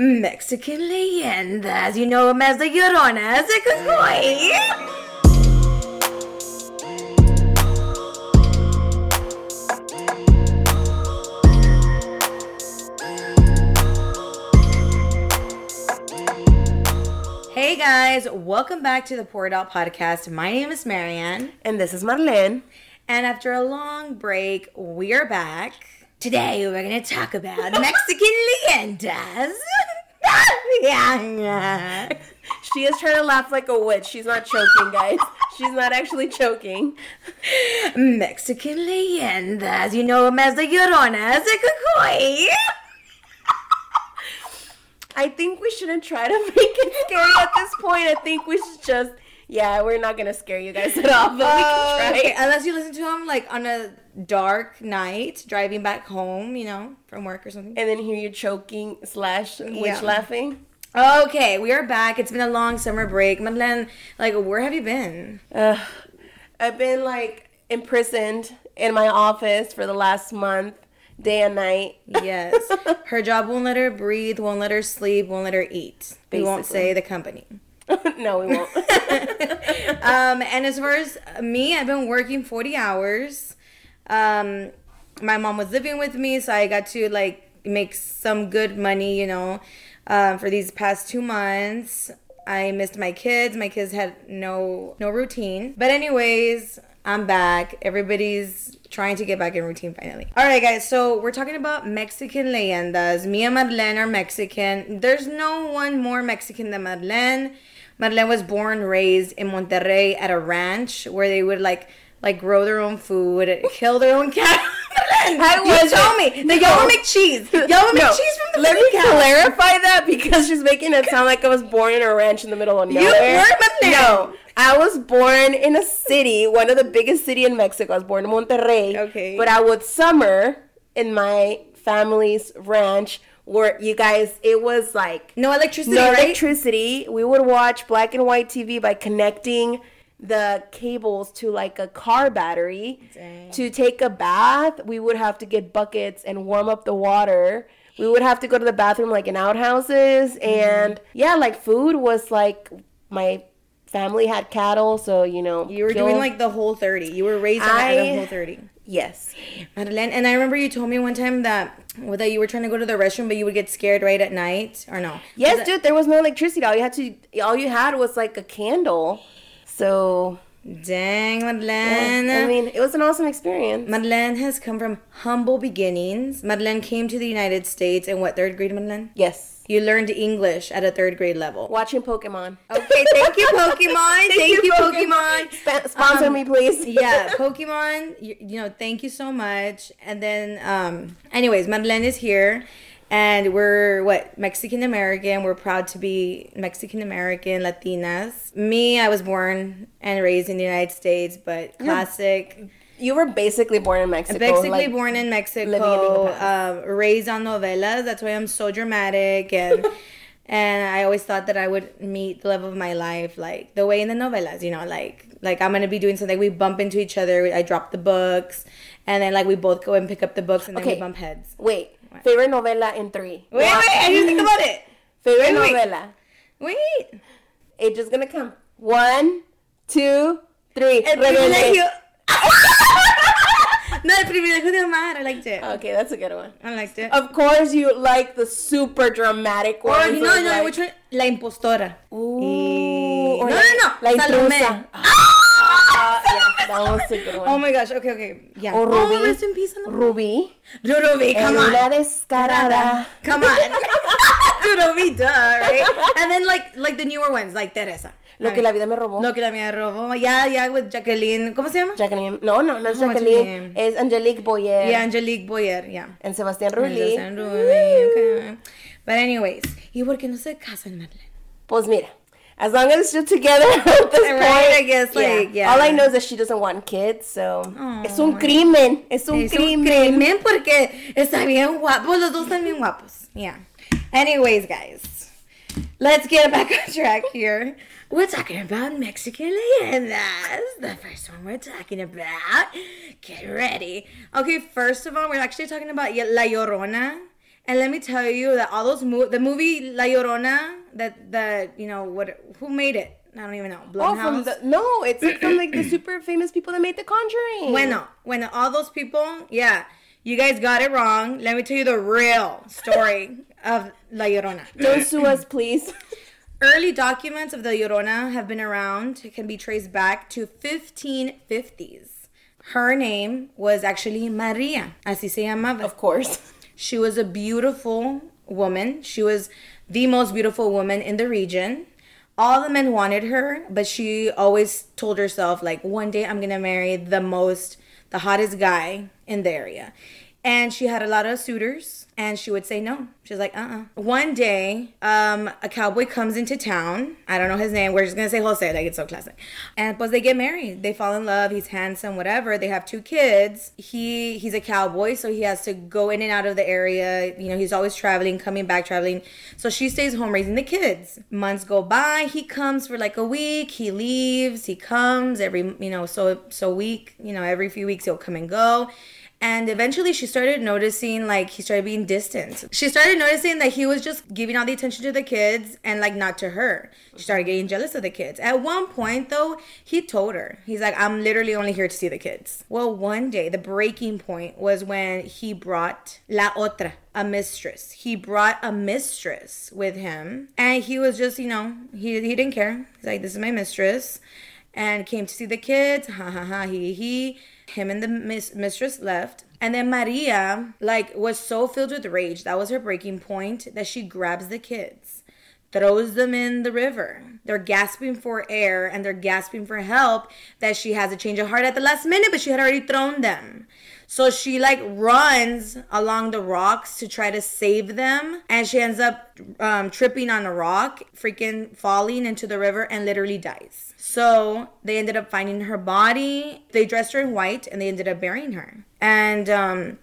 Mexican leyendas. You know him as La Llorona, as El Cucuy. Hey guys, welcome back to the Poor Adult Podcast. My name is Maryann. And this is Marlen. And after a long break, we're back. Today we're going to talk about Mexican leyendas. She is trying to laugh like a witch. She's not choking, guys. She's not actually choking. Mexican leyendas. You know them as La Llorona, as El Cucuy. I think we shouldn't try to make it scary at this point. I think we should just, we're not going to scare you guys at all, but we can try. Okay, unless you listen to them, like, on a dark night, driving back home, you know, from work or something. And then hear you choking / witch laughing. Okay, we are back. It's been a long summer break. Marlen, like, where have you been? I've been, like, imprisoned in my office for the last month. Day and night. Yes. Her job won't let her breathe, won't let her sleep, won't let her eat. Basically. We won't say the company. No, we won't. And as far as me, I've been working 40 hours. My mom was living with me, so I got to, like, make some good money, you know, for these past 2 months. I missed my kids. My kids had no routine. But anyways, I'm back. Everybody's trying to get back in routine finally. All right, guys. So we're talking about Mexican leyendas. Me and Marlen are Mexican. There's no one more Mexican than Marlen. Marlen was born, raised in Monterrey at a ranch where they would like grow their own food, kill their own cow. You told me that y'all would make cheese. Y'all would make cheese from the freaking cow. Let me clarify that because she's making it sound like I was born in a ranch in the middle of nowhere. You were, Marlen. No. I was born in a city, one of the biggest city in Mexico. I was born in Monterrey. Okay. But I would summer in my family's ranch where, you guys, it was like... No electricity, right? No electricity. We would watch black and white TV by connecting the cables to, like, a car battery. Dang. To take a bath. We would have to get buckets and warm up the water. We would have to go to the bathroom, like, in outhouses. And, like, food was, like, my... Family had cattle, so, you know. You were doing, like, the whole 30. You were raised on the whole 30. Yes. Marlen, and I remember you told me one time that you were trying to go to the restroom, but you would get scared right at night, or no? Yes, dude, there was no electricity. All you had was, like, a candle. So... Dang, Marlen. Yeah, I mean, it was an awesome experience. Marlen has come from humble beginnings. Marlen came to the United States in what, 3rd grade, Marlen? Yes. You learned English at a 3rd grade level. Watching Pokemon. Okay, thank you, Pokemon. thank you, Pokemon. Sponsor me, please. Yeah, Pokemon, you know, thank you so much. And then, anyways, Marlen is here. And we're, Mexican-American. We're proud to be Mexican-American, Latinas. Me, I was born and raised in the United States, but classic. You were basically born in Mexico. Born in Mexico, raised on novelas. That's why I'm so dramatic. And I always thought that I would meet the love of my life, like, the way in the novelas, you know, like I'm going to be doing something. We bump into each other. I drop the books. And then, like, we both go and pick up the books, and then we bump heads. Wait. What? Favorite novela in 3. Wait, I didn't think about it. Favorite novela. Wait. It's just gonna come. 1, 2, 3. El Privilegio. No, El Privilegio de Omar. I liked it. Okay, that's a good one. I liked it. Of course, you like the super dramatic one. No, which one? La Impostora. Ooh. No. La Salomé. That was a good one. Oh my gosh. Okay. Yeah. Or Ruby. Oh, rest in peace. Ruby. Come on. La descarada. Come on. Ruby, duh, right? And then like the newer ones, like Teresa. Lo que la vida me robó. Yeah, with Jacqueline. ¿Cómo se llama? Jacqueline. No es Jacqueline. Es Angelique Boyer. Yeah, Angelique Boyer. Yeah. And Sebastián Rulli. Okay. But anyways, ¿y por qué no se casan, Marlen? Pues mira. As long as you're together at this point. Right, I guess, All I know is that she doesn't want kids, so... Aww. Es un crimen. Es un crimen porque está bien guapo. Los dos están bien guapos. Yeah. Anyways, guys. Let's get back on track here. We're talking about Mexican leyendas. The first one we're talking about. Get ready. Okay, first of all, we're actually talking about La Llorona. And let me tell you that all those the movie La Llorona, that you know what, who made it? I don't even know. Blumhouse? It's from like the super famous people that made The Conjuring. Bueno, all those people, yeah. You guys got it wrong. Let me tell you the real story of La Llorona. Don't sue us, please. Early documents of the Llorona have been around. It can be traced back to 1550s. Her name was actually Maria. Así se llamaba. Of course. She was a beautiful woman. She was the most beautiful woman in the region. All the men wanted her, but she always told herself, like, one day I'm going to marry the hottest guy in the area. And she had a lot of suitors, and she would say no. She's like, One day, a cowboy comes into town. I don't know his name. We're just going to say Jose. Like, it's so classic. And plus, they get married. They fall in love. He's handsome, whatever. They have 2 kids. He's a cowboy, so he has to go in and out of the area. You know, he's always traveling, coming back, traveling. So she stays home raising the kids. Months go by. He comes for like a week. He leaves. He comes every, you know, so week. You know, every few weeks he'll come and go. And eventually she started noticing, like, he started being distant. She started noticing that he was just giving all the attention to the kids and, like, not to her. She started getting jealous of the kids. At one point, though, he told her. He's like, I'm literally only here to see the kids. Well, one day, the breaking point was when he brought La Otra, a mistress. He brought a mistress with him. And he was just, you know, he didn't care. He's like, this is my mistress. And came to see the kids. Ha, ha, ha, he. Him and the mistress left. And then Maria, like, was so filled with rage. That was her breaking point, that she grabs the kids, throws them in the river. They're gasping for air and they're gasping for help, that she has a change of heart at the last minute, but she had already thrown them. So she, like, runs along the rocks to try to save them. And she ends up tripping on a rock, freaking falling into the river, and literally dies. So they ended up finding her body. They dressed her in white and they ended up burying her. And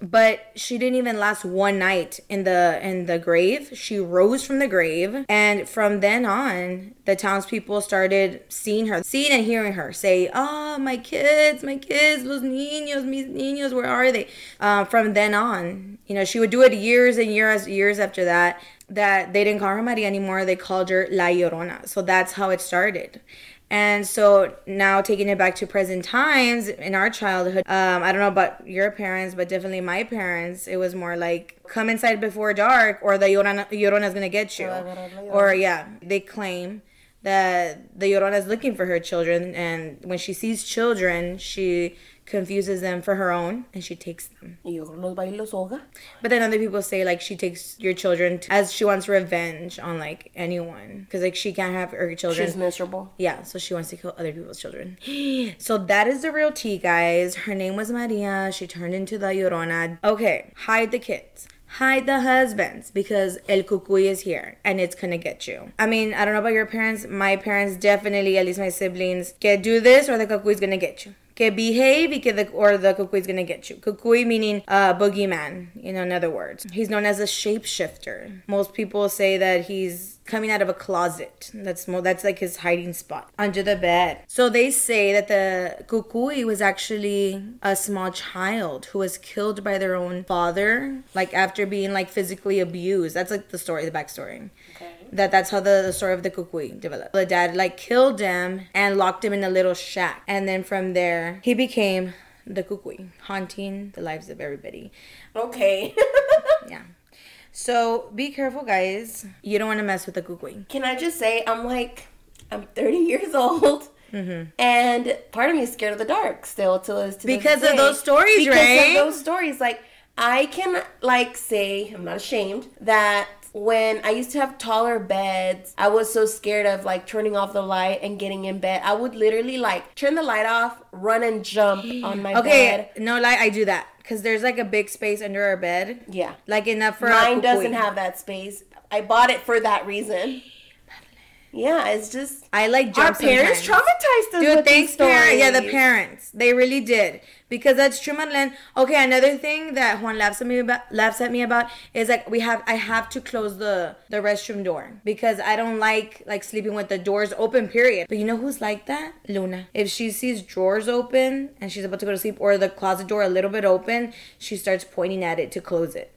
but she didn't even last one night in the grave. She rose from the grave, and from then on, the townspeople started seeing and hearing her say, "Oh, my kids, los niños, mis niños, where are they?" From then on, you know, she would do it years and years after that. That they didn't call her Maria anymore. They called her La Llorona. So that's how it started. And so now, taking it back to present times, in our childhood, I don't know about your parents, but definitely my parents, it was more like, come inside before dark or the Llorona is going to get you. Or yeah, they claim that the Llorona is looking for her children. And when she sees children, she confuses them for her own, and she takes them. But then other people say, like, she takes your children as she wants revenge on, like, anyone, because, like, she can't have her children. She's miserable. Yeah, so she wants to kill other people's children. So that is the real tea, guys. Her name was Maria. She turned into La Llorona. Okay, hide the kids. Hide the husbands, because El Cucuy is here and it's gonna get you. I mean, I don't know about your parents. My parents definitely, at least my siblings, que do this or the Cucuy is gonna get you. Que behave or the Cucuy is gonna get you. Cucuy meaning boogeyman, you know, in other words. He's known as a shapeshifter. Most people say that he's coming out of a closet. That's like his hiding spot, under the bed. So they say that the Cucuy was actually a small child who was killed by their own father, like, after being, like, physically abused. That's, like, the backstory. Okay. That's how the story of the Cucuy developed. The dad, like, killed him and locked him in a little shack, and then from there he became the Cucuy, haunting the lives of everybody. Okay. Yeah. So be careful, guys. You don't want to mess with the Cucuy. Can I just say, I'm 30 years old. Mm-hmm. And part of me is scared of the dark still because of those stories, Like, I can, like, say, I'm not ashamed that when I used to have taller beds, I was so scared of, like, turning off the light and getting in bed. I would literally, like, turn the light off, run and jump on my bed. Okay, no lie, I do that. Because there's, like, a big space under our bed. Yeah. Like, enough for mine doesn't have that space. I bought it for that reason. Yeah, it's just... I, like, jump. Our parents traumatized us with these stories. Parents. Yeah, the parents. They really did. Because that's true, Marlen. Okay, another thing that Juan laughs at me about is, like, I have to close the restroom door. Because I don't like sleeping with the doors open, period. But you know who's like that? Luna. If she sees drawers open and she's about to go to sleep, or the closet door a little bit open, she starts pointing at it to close it.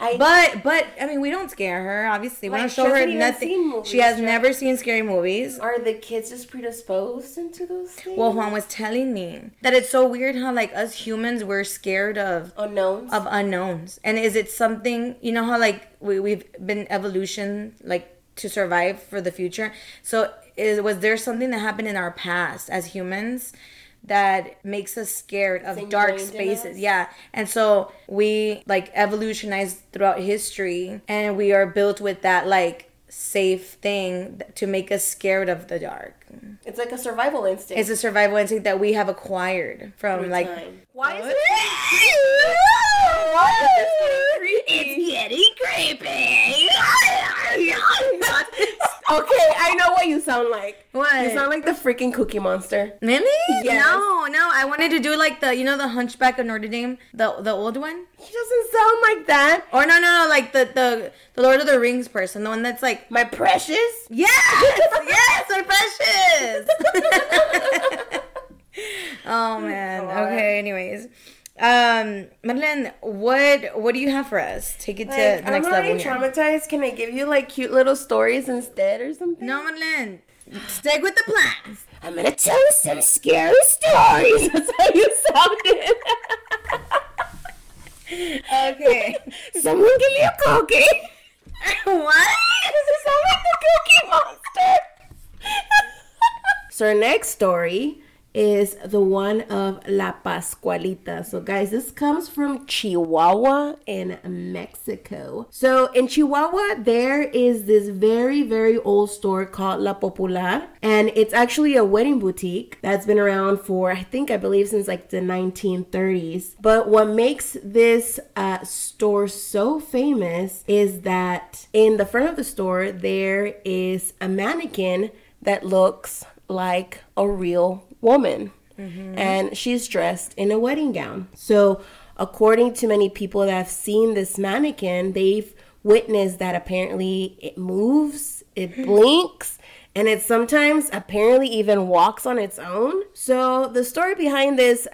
But I mean, we don't scare her. Obviously, we don't show her nothing. She has never seen scary movies. Are the kids just predisposed into those things? Well, Juan was telling me that it's so weird how, like, us humans, we're scared of unknowns. And is it something, you know how, like, we've been evolution, like, to survive for the future? So was there something that happened in our past as humans that makes us scared of dark spaces? Yeah. And so we, like, evolutionized throughout history, and we are built with that, like, safe thing to make us scared of the dark. It's like a survival instinct. It's a survival instinct that we have acquired from like time. Why is it getting creepy? Okay, I know what you sound like. What? You sound like the freaking Cookie Monster. Really? Yes. No. I wanted to do like the, you know, the Hunchback of Notre Dame, the old one. He doesn't sound like that. Or no, like the Lord of the Rings person, the one that's like, my precious. Yes, my precious. Oh man. God. Okay. Anyways. Marlen, what do you have for us? Take it, like, to the next level. I'm traumatized. Can I give you like cute little stories instead or something? No, Marlen. Stick with the plans. I'm gonna tell you some scary stories. That's how you sounded. Okay. Someone give me a cookie. What? This is sound like the Cookie Monster. So our next story is the one of La Pascualita. So guys, this comes from Chihuahua in Mexico. So in Chihuahua, there is this very, very old store called La Popular, and it's actually a wedding boutique that's been around for, I believe since like the 1930s. But what makes this store so famous is that in the front of the store, there is a mannequin that looks like a real woman, and she's dressed in a wedding gown. So according to many people that have seen this mannequin, they've witnessed that apparently it moves, it blinks, and it sometimes apparently even walks on its own. So the story behind this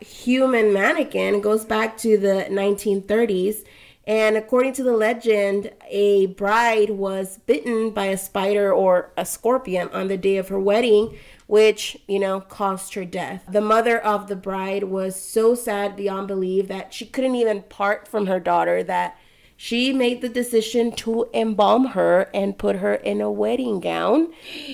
human mannequin goes back to the 1930s. And according to the legend, a bride was bitten by a spider or a scorpion on the day of her wedding, which, you know, caused her death. The mother of the bride was so sad beyond belief that she couldn't even part from her daughter that she made the decision to embalm her and put her in a wedding gown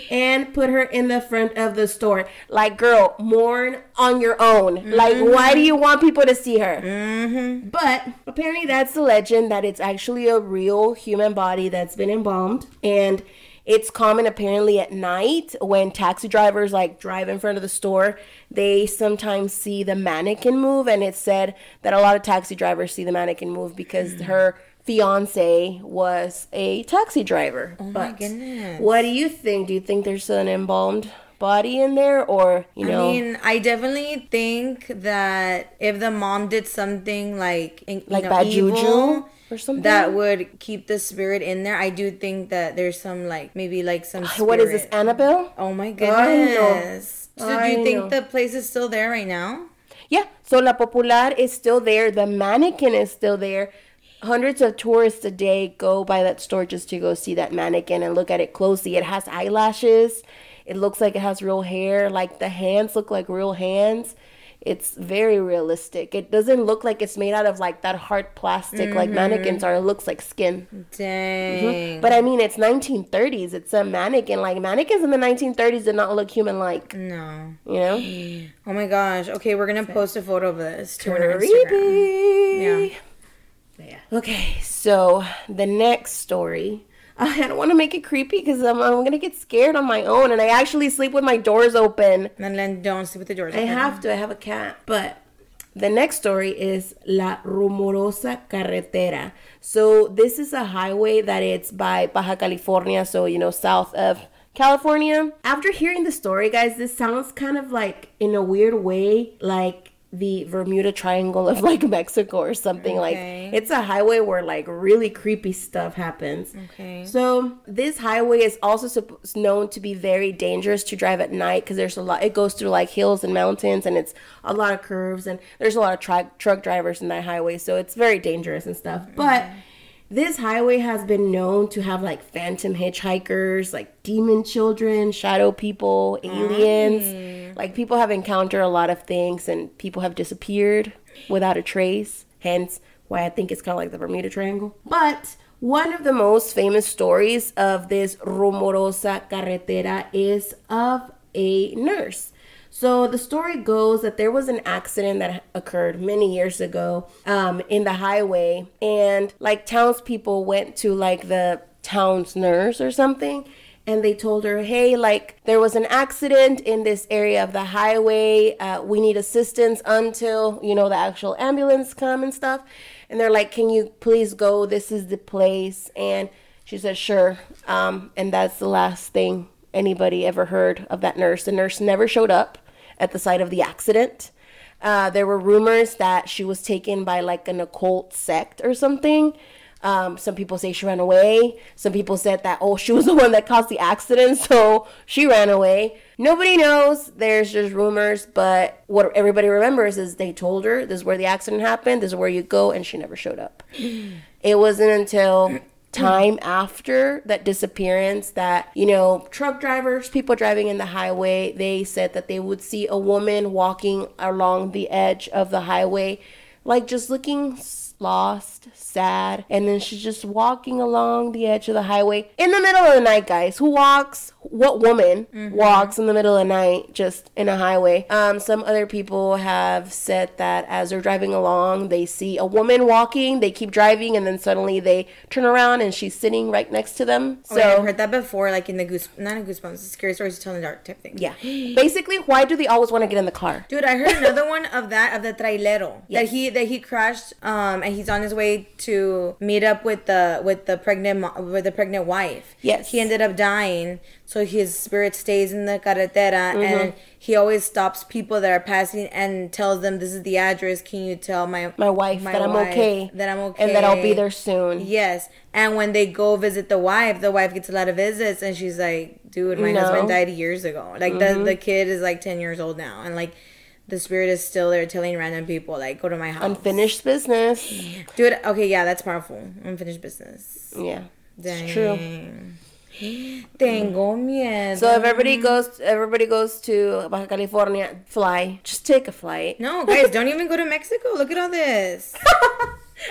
and put her in the front of the store. Like, girl, mourn on your own. Mm-hmm. Like, why do you want people to see her? Mm-hmm. But apparently that's the legend, that it's actually a real human body that's been embalmed. And it's common apparently at night when taxi drivers like drive in front of the store, they sometimes see the mannequin move. And it's said that a lot of taxi drivers see the mannequin move because her fiance was a taxi driver. Oh, but my goodness. What do you think? Do you think there's an embalmed body in there, or, you know? I mean, I definitely think that if the mom did something like evil, bad juju or something that would keep the spirit in there, I do think that there's some, like, maybe like some spirit. What is this, Annabelle? Oh my goodness. So do you think the place is still there right now? Yeah. So La Popular is still there. The mannequin is still there. Hundreds of tourists a day go by that store just to go see that mannequin and look at it closely. It has eyelashes. It looks like it has real hair. Like, the hands look like real hands. It's very realistic. It doesn't look like it's made out of, like, that hard plastic like mannequins are. It looks like skin. Dang. But, I mean, it's 1930s. It's a mannequin. Like, mannequins in the 1930s did not look human-like. No. You know? Oh, my gosh. Okay, we're going to post a photo of this to our Instagram. Yeah. Okay, so the next story. I don't want to make it creepy because I'm going to get scared on my own. And I actually sleep with my doors open. Marlen, don't sleep with the doors open. I have to. I have a cat. But the next story is La Rumorosa Carretera. So this is a highway that it's by Baja California. So, you know, south of California. After hearing the story, guys, this sounds kind of like, in a weird way, like the Bermuda Triangle of, like, Mexico or something. Okay. Like, it's a highway where, like, really creepy stuff happens. Okay. So this highway is also known to be very dangerous to drive at night because there's a lot. It goes through, like, hills and mountains, and it's a lot of curves, and there's a lot of truck drivers in that highway, so it's very dangerous and stuff. But This highway has been known to have like phantom hitchhikers, like demon children, shadow people, aliens. Like people have encountered a lot of things and people have disappeared without a trace. Hence why I think it's kind of like the Bermuda Triangle. But one of the most famous stories of this Rumorosa Carretera is of a nurse. So the story goes that there was an accident that occurred many years ago in the highway, and like townspeople went to like the town's nurse or something, and they told her, hey, like there was an accident in this area of the highway. We need assistance until, you know, the actual ambulance come and stuff. And they're like, can you please go? This is the place. And she said, sure. And that's the last thing anybody ever heard of that nurse. The nurse never showed up at the site of the accident. There were rumors that she was taken by like an occult sect or something. Some people say she ran away. Some people said that, oh, she was the one that caused the accident, so she ran away. Nobody knows. There's just rumors. But what everybody remembers is they told her this is where the accident happened, this is where you go, and she never showed up. It wasn't until time after that disappearance that, you know, truck drivers, people driving in the highway, they said that they would see a woman walking along the edge of the highway, like just looking lost, sad, and then she's just walking along the edge of the highway in the middle of the night. Guys, who walks, what woman walks in the middle of the night just in a highway? Some other people have said that as they're driving along, they see a woman walking, they keep driving, and then suddenly they turn around and she's sitting right next to them. So I've heard that before, like in the Goosebumps, Scary Stories to Tell in the Dark type thing. Yeah. Basically, why do they always want to get in the car? Dude, I heard another one of that, of the trailero, that he crashed, and he's on his way to meet up with the pregnant wife. Yes. He ended up dying. So his spirit stays in the carretera, and he always stops people that are passing and tells them, this is the address. Can you tell my wife that I'm okay. And that I'll be there soon. Yes. And when they go visit the wife gets a lot of visits, and she's like, dude, my husband died years ago. Like the kid is like 10 years old now. And like, the spirit is still there telling random people, like, go to my house. Unfinished business. Dude, okay, yeah, that's powerful. Unfinished business. Yeah. Dang. It's true. Tengo miedo. So everybody goes to Baja California. Fly. Just take a flight. No, guys, don't even go to Mexico. Look at all this.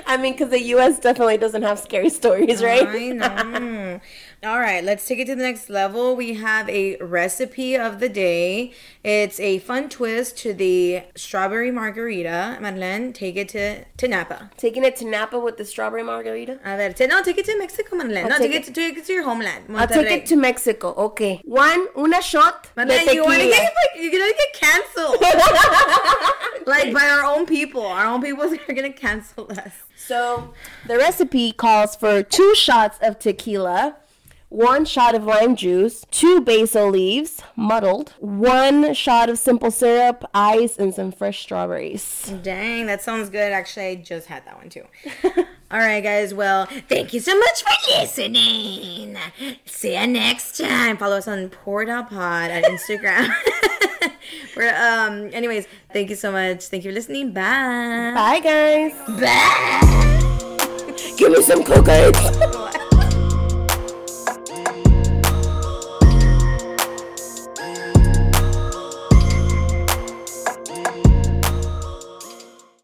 I mean, because the U.S. definitely doesn't have scary stories, right? I know. All right, let's take it to the next level. We have a recipe of the day. It's a fun twist to the strawberry margarita. Marlen, take it to Napa. Taking it to Napa with the strawberry margarita? A ver, take it to Mexico, Marlen. Take it to your homeland, Monterrey. I'll take it to Mexico, okay. Una shot. Marlen, you want to get, like, you're going to get canceled. Like, by our own people. Our own people are going to cancel us. So, the recipe calls for 2 shots of tequila, 1 shot of lime juice, 2 basil leaves, muddled, 1 shot of simple syrup, ice, and some fresh strawberries. Dang, that sounds good. Actually, I just had that one too. All right, guys. Well, thank you so much for listening. See you next time. Follow us on PortaPod on Instagram. Anyways, thank you so much. Thank you for listening. Bye. Bye, guys. Bye. Give me some coconuts.